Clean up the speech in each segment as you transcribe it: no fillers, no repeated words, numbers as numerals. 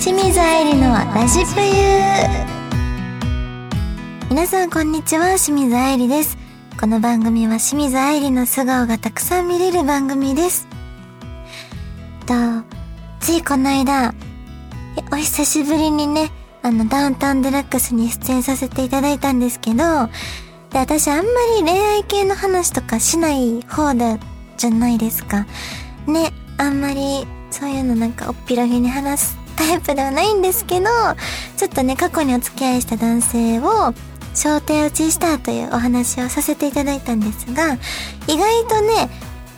清水愛理の私ぷゆー。皆さんこんにちは、清水愛理です。この番組は清水愛理の素顔がたくさん見れる番組です。ついこの間、お久しぶりにね、ダウンタウンデラックスに出演させていただいたんですけど、で、私あんまり恋愛系の話とかしない方じゃないですか。ね、あんまりそういうのなんかおっぴろげに話すタイプではないんですけど、ちょっとね、過去にお付き合いした男性を招待打ちしたというお話をさせていただいたんですが、意外とね、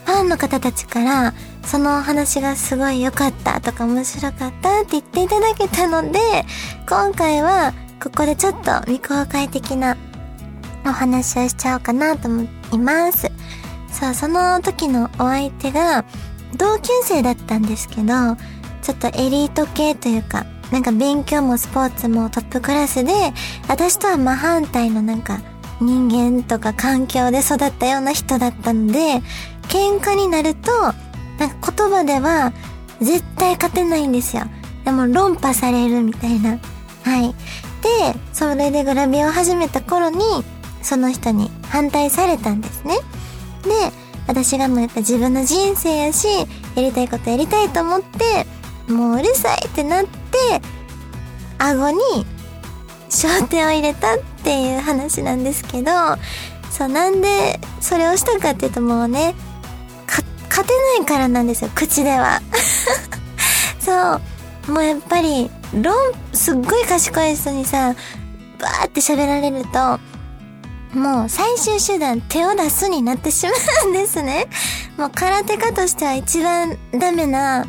ファンの方たちからそのお話がすごい良かったとか面白かったって言っていただけたので、今回はここでちょっと未公開的なお話をしちゃおうかなと思います。そう、その時のお相手が同級生だったんですけど、ちょっとエリート系というか、なんか勉強もスポーツもトップクラスで、私とは真反対のなんか人間とか環境で育ったような人だったので、喧嘩になるとなんか言葉では絶対勝てないんですよ。でも論破されるみたいな。はい。で、それでグラビアを始めた頃にその人に反対されたんですね。で、私がもうやっぱ自分の人生やし、やりたいことやりたいと思って、もううるさいってなって、顎に焦点を入れたっていう話なんですけど、そう、なんでそれをしたかっていうと、もうね、勝てないからなんですよ、口では。そう、もうやっぱりすっごい賢い人にさ、バーって喋られると、もう最終手段手を出すになってしまうんですね。もう空手家としては一番ダメな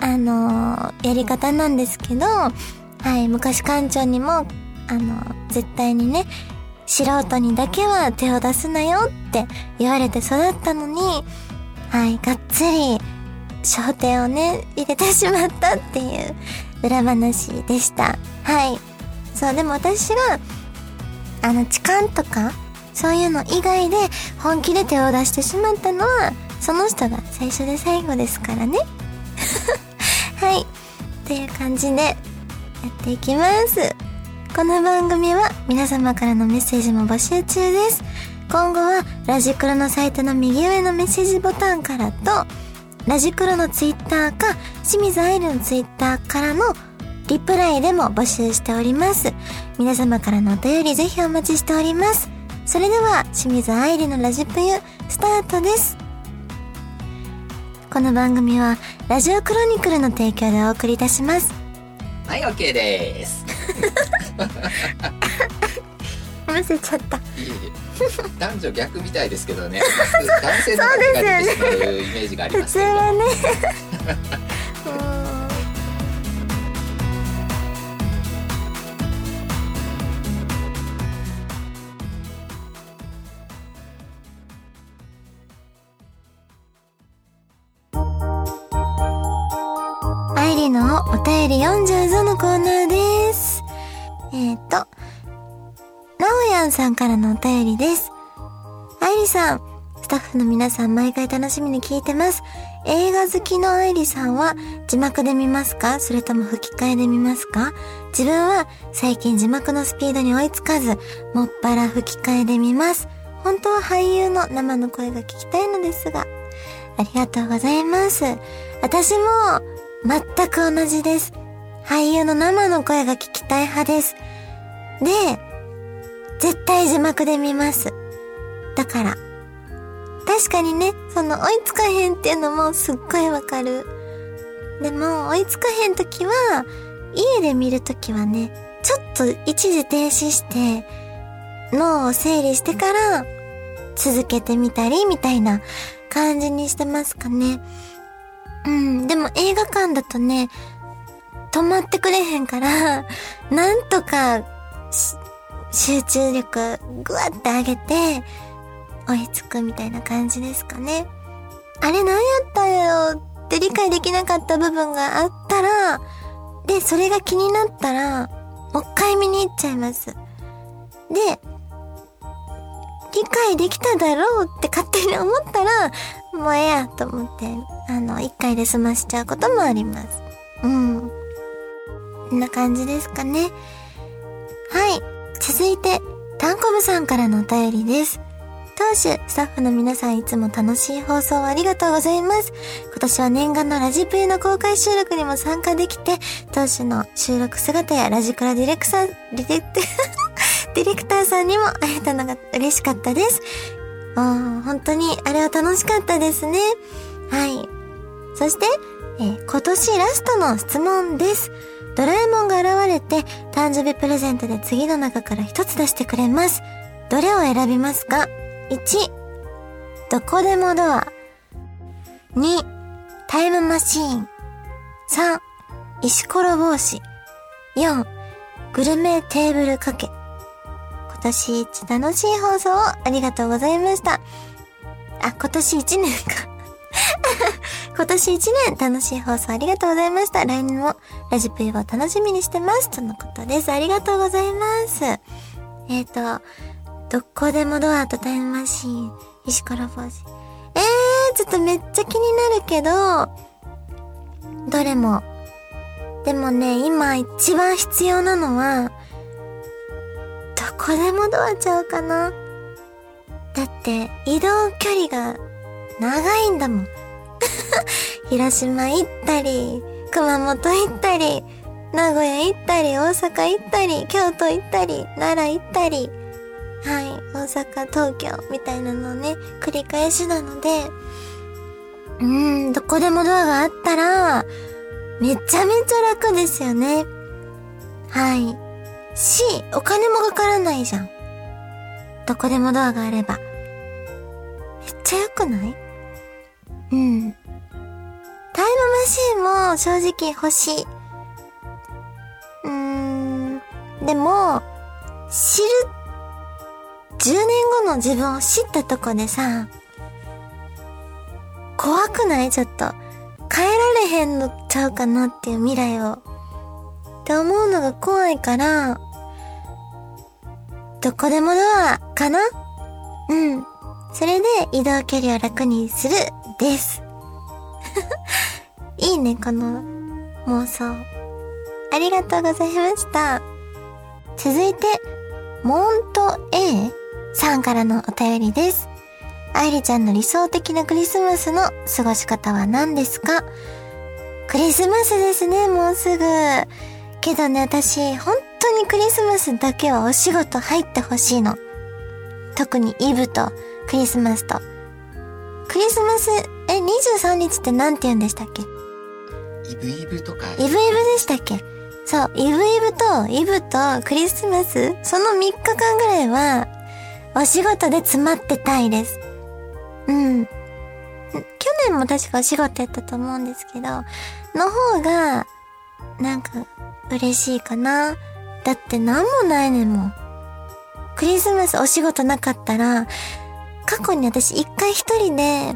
やり方なんですけど、はい、昔館長にも絶対にね、素人にだけは手を出すなよって言われて育ったのに、はい、がっつり焦点をね、入れてしまったっていう裏話でした。はい。そう、でも私が、痴漢とか、そういうの以外で本気で手を出してしまったのは、その人が最初で最後ですからね。はい。っていう感じでやっていきます。この番組は皆様からのメッセージも募集中です。今後はラジクロのサイトの右上のメッセージボタンからと、ラジクロのツイッターか清水愛理のツイッターからのリプライでも募集しております。皆様からのお便りぜひお待ちしております。それでは清水愛理のラジぷゆスタートです。この番組はラジオクロニクルの提供でお送りいたします。はい、 OK です。むせちゃった。男女逆みたいですけどね。男性の方が出てしまうイメージがありますけど、普通はね。愛理のお便り40ぞのコーナーです。なおやんさんからのお便りです。愛理さん、スタッフの皆さん毎回楽しみに聞いてます。映画好きの愛理さんは字幕で見ますか？それとも吹き替えで見ますか？自分は最近字幕のスピードに追いつかず、もっぱら吹き替えで見ます。本当は俳優の生の声が聞きたいのですが。ありがとうございます。私も全く同じです。俳優の生の声が聞きたい派です。で、絶対字幕で見ます。だから。確かにね、その追いつかへんっていうのもすっごいわかる。でも追いつかへんときは、家で見るときはね、ちょっと一時停止して、脳を整理してから続けてみたりみたいな感じにしてますかね。うん、でも映画館だとね、止まってくれへんから、なんとか、集中力ぐわって上げて追いつくみたいな感じですかね。あれ何やったんやろって理解できなかった部分があったら、でそれが気になったらもう一回見に行っちゃいます。で、理解できただろうって勝手に思ったらもうええやと思って一回で済ましちゃうこともあります。うん。こんな感じですかね。はい、続いてタンコブさんからのお便りです。当主スタッフの皆さん、いつも楽しい放送をありがとうございます。今年は念願のラジプレの公開収録にも参加できて、当主の収録姿やラジクラディレクターさんにも会えたのが嬉しかったです。本当にあれは楽しかったですね。はい。そして、今年ラストの質問です。ドラえもんが現れて誕生日プレゼントで次の中から一つ出してくれます。どれを選びますか？ 1. どこでもドア 2. タイムマシーン 3. 石ころ帽子 4. グルメテーブルかけ。今年一楽しい放送をありがとうございました。あ、今年一年か。今年一年楽しい放送ありがとうございました。来年もラジプレを楽しみにしてます。とのことです。ありがとうございます。どこでもドアとタイムマシーン、石ころ帽子。ちょっとめっちゃ気になるけど、どれも。でもね、今一番必要なのは、これもドアちゃうかな。だって移動距離が長いんだもん広島行ったり、熊本行ったり、名古屋行ったり、大阪行ったり、京都行ったり、奈良行ったり、大阪、東京みたいなのをね、繰り返しなので、どこでもドアがあったらめちゃめちゃ楽ですよね。はいし、お金もかからないじゃん。どこでもドアがあれば。めっちゃ良くない？うん。タイムマシーンも正直欲しい。でも、10年後の自分を知ったとこでさ、怖くない？ちょっと。変えられへんのちゃうかなっていう未来を。って思うのが怖いから、どこでもドアかな？うん。それで移動距離を楽にするです。いいね、この妄想。ありがとうございました。続いて、モント A さんからのお便りです。愛理ちゃんの理想的なクリスマスの過ごし方は何ですか？クリスマスですね、もうすぐ。けどね、私、本当にクリスマスだけはお仕事入ってほしいの。特にイブとクリスマスと。クリスマス、23日ってなんて言うんでしたっけ？イブイブでしたっけ？そう、イブとクリスマス、その3日間ぐらいは、お仕事で詰まってたいです。うん。去年も確かお仕事やったと思うんですけど、の方が、なんか、嬉しいかな。だってなんもないねんもん。クリスマスお仕事なかったら、過去に私一回一人で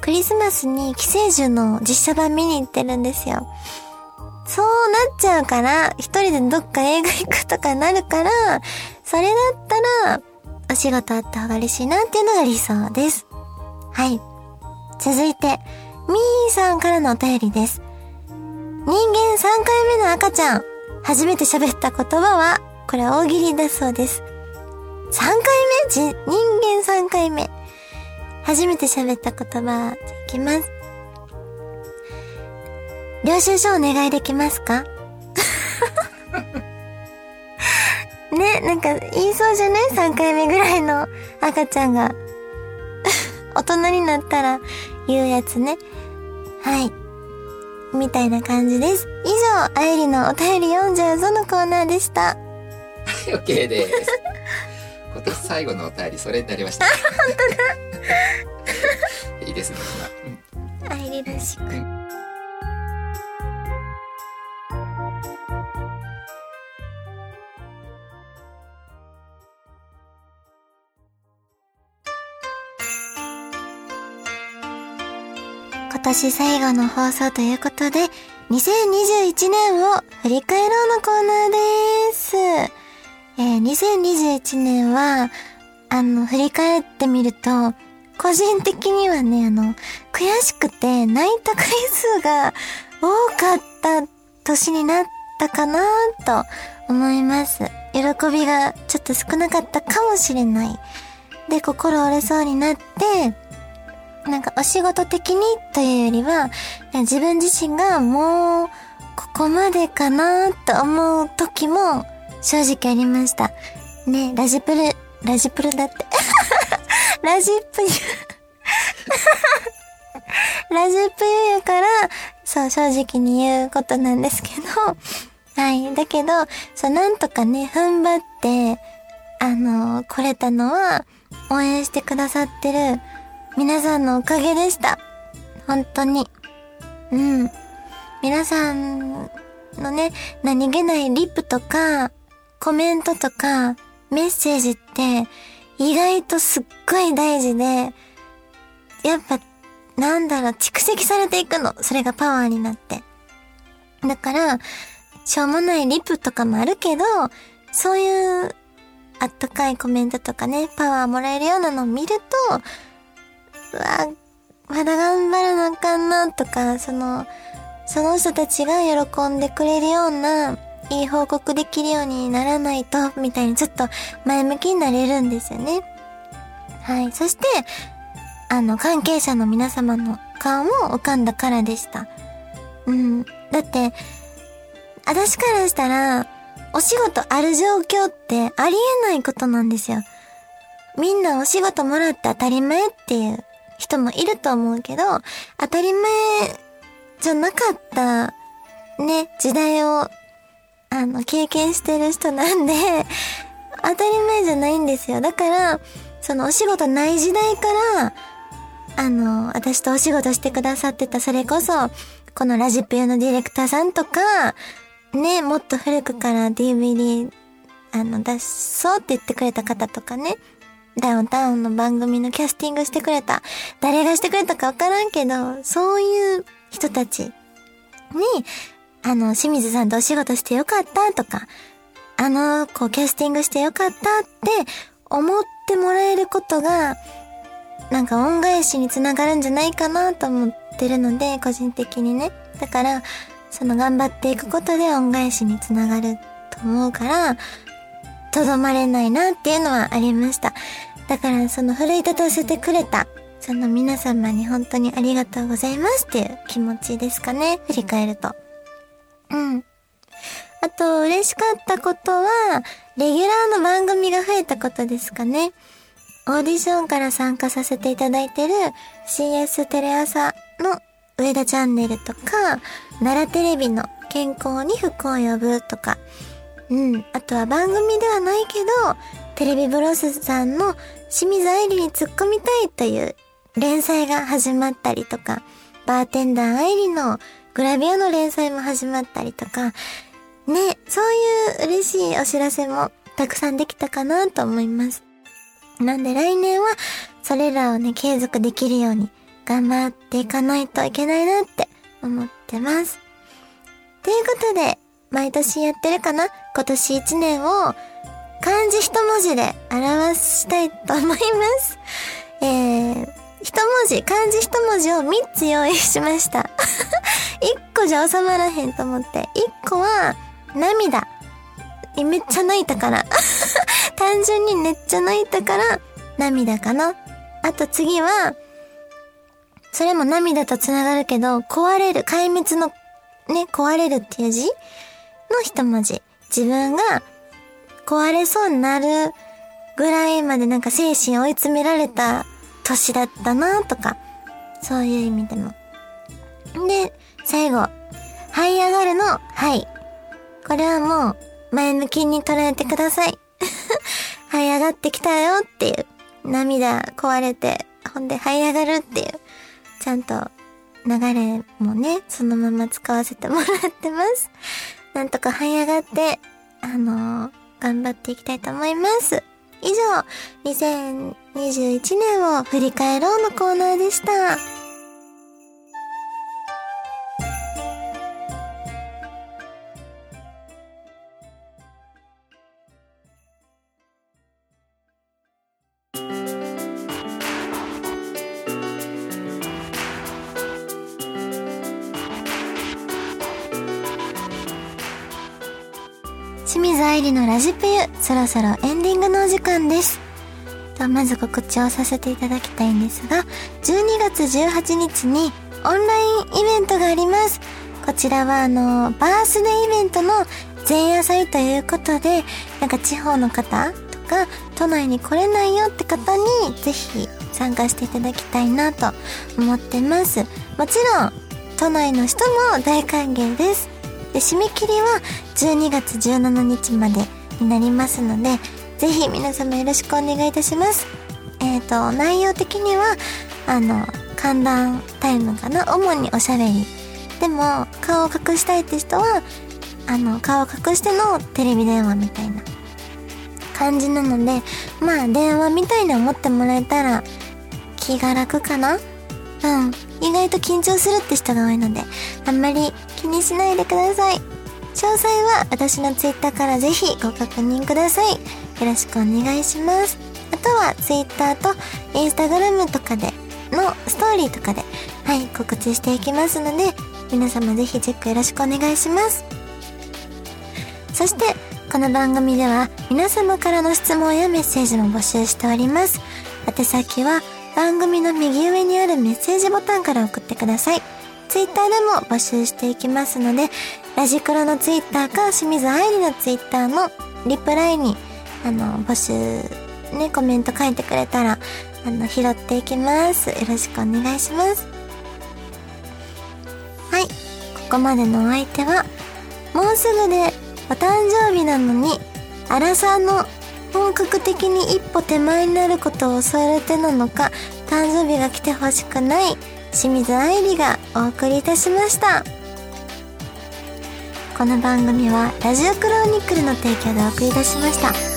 クリスマスに寄生獣の実写版見に行ってるんですよ。そうなっちゃうから、一人でどっか映画行くとかなるから、それだったらお仕事あった方が嬉しいなっていうのが理想です。はい、続いてみーさんからのお便りです。人間3回目の赤ちゃん、初めて喋った言葉は、これ大喜利だそうです。人間3回目。初めて喋った言葉、じゃあいきます。領収書お願いできますかね、なんか言いそうじゃない？ 3 回目ぐらいの赤ちゃんが。大人になったら言うやつね。はい。みたいな感じです。以上、あゆりのお便り読んじゃうぞのコーナーでした。はい、OK です。今年最後のお便り、それになりました。あ、本当だ。いいですね、今。あゆりらしく。今年最後の放送ということで、2021年を振り返ろうのコーナーです。2021年は、振り返ってみると、個人的にはね、悔しくて泣いた回数が多かった年になっったかなと思います。喜びがちょっと少なかったかもしれない。で、心折れそうになって、なんかお仕事的にというよりは、自分自身がもうここまでかなと思う時も正直ありました。ね、ラジプルだって。ラジプユラジプユからそう正直に言うことなんですけど、はい、だけどそうなんとかね踏ん張って来れたのは応援してくださってる皆さんのおかげでした。本当に皆さんのね何気ないリプとかコメントとかメッセージって意外とすっごい大事で、やっぱ蓄積されていくの。それがパワーになって。だからしょうもないリプとかもあるけど、そういうあったかいコメントとかね、パワーもらえるようなのを見ると、うわ、まだ頑張らなあかんなとか、その人たちが喜んでくれるようないい報告できるようにならないとみたいにちょっと前向きになれるんですよね。はい、そして関係者の皆様の顔も浮かんだからでした。だって私からしたらお仕事ある状況ってありえないことなんですよ。みんなお仕事もらって当たり前っていう人もいると思うけど、当たり前じゃなかったね時代を経験してる人なんで当たり前じゃないんですよ。だからお仕事ない時代から私とお仕事してくださってた、それこそこのラジプユのディレクターさんとかね、もっと古くから DVD 出そうって言ってくれた方とかね、ダウンタウンの番組のキャスティングしてくれた、誰がしてくれたかわからんけど、そういう人たちに清水さんとお仕事してよかったとか、キャスティングしてよかったって思ってもらえることが、なんか恩返しにつながるんじゃないかなと思ってるので、個人的にね。だから、頑張っていくことで恩返しにつながると思うから、とどまれないなっていうのはありました。だから、奮い立たせてくれた、皆様に本当にありがとうございますっていう気持ちですかね、振り返ると。あと嬉しかったことはレギュラーの番組が増えたことですかね。オーディションから参加させていただいてる CS テレ朝の上田チャンネルとか、奈良テレビの健康に福を呼ぶとか、あとは番組ではないけどテレビブロスさんの清水愛理に突っ込みたいという連載が始まったりとか、バーテンダー愛理のグラビアの連載も始まったりとか、ね、そういう嬉しいお知らせもたくさんできたかなと思います。なんで来年はそれらをね、継続できるように頑張っていかないといけないなって思ってます。ということで、毎年やってるかな？今年一年を漢字一文字で表したいと思います。漢字一文字を3つ用意しました。1個じゃ収まらへんと思って、1個は涙。めっちゃ泣いたから。単純にめっちゃ泣いたから涙かな。あと次は、それも涙とつながるけど、壊れる、壊滅のね、壊れるっていう字の一文字。自分が壊れそうになるぐらいまでなんか精神追い詰められた年だったなとか、そういう意味でも。で、最後、這い上がるの、はい。これはもう、前向きに捉えてください。這い上がってきたよっていう、涙壊れて、ほんで這い上がるっていう、ちゃんと流れもね、そのまま使わせてもらってます。なんとか這い上がって、頑張っていきたいと思います。以上、2021年を振り返ろうのコーナーでした。清水愛理のラジプユ、そろそろエンディングのお時間です。まず告知をさせていただきたいんですが、12月18日にオンラインイベントがあります。こちらはバースデーイベントの前夜祭ということで、なんか地方の方とか都内に来れないよって方にぜひ参加していただきたいなと思ってます。もちろん都内の人も大歓迎です。で、締め切りは12月17日までになりますので、ぜひ皆様よろしくお願いいたします。内容的には歓談タイムかな、主におしゃべりでも顔を隠したいって人は顔を隠してのテレビ電話みたいな感じなので、まあ電話みたいに思ってもらえたら気が楽かな。意外と緊張するって人が多いので、あんまり気にしないでください。詳細は私のツイッターからぜひご確認ください。よろしくお願いします。あとはツイッターとインスタグラムとかでのストーリーとかで、告知していきますので、皆様ぜひチェックよろしくお願いします。そしてこの番組では皆様からの質問やメッセージも募集しております。宛先は番組の右上にあるメッセージボタンから送ってください。ツイッターでも募集していきますので、ラジクロのツイッターか清水愛理のツイッターのリプライに募集ね、コメント書いてくれたら拾っていきます。よろしくお願いします。はい、ここまでのお相手は、もうすぐでお誕生日なのにアラサーの本格的に一歩手前になることを恐れてなのか、誕生日が来てほしくない清水愛理がお送りいたしました。この番組はラジオクロニクルの提供でお送りいたしました。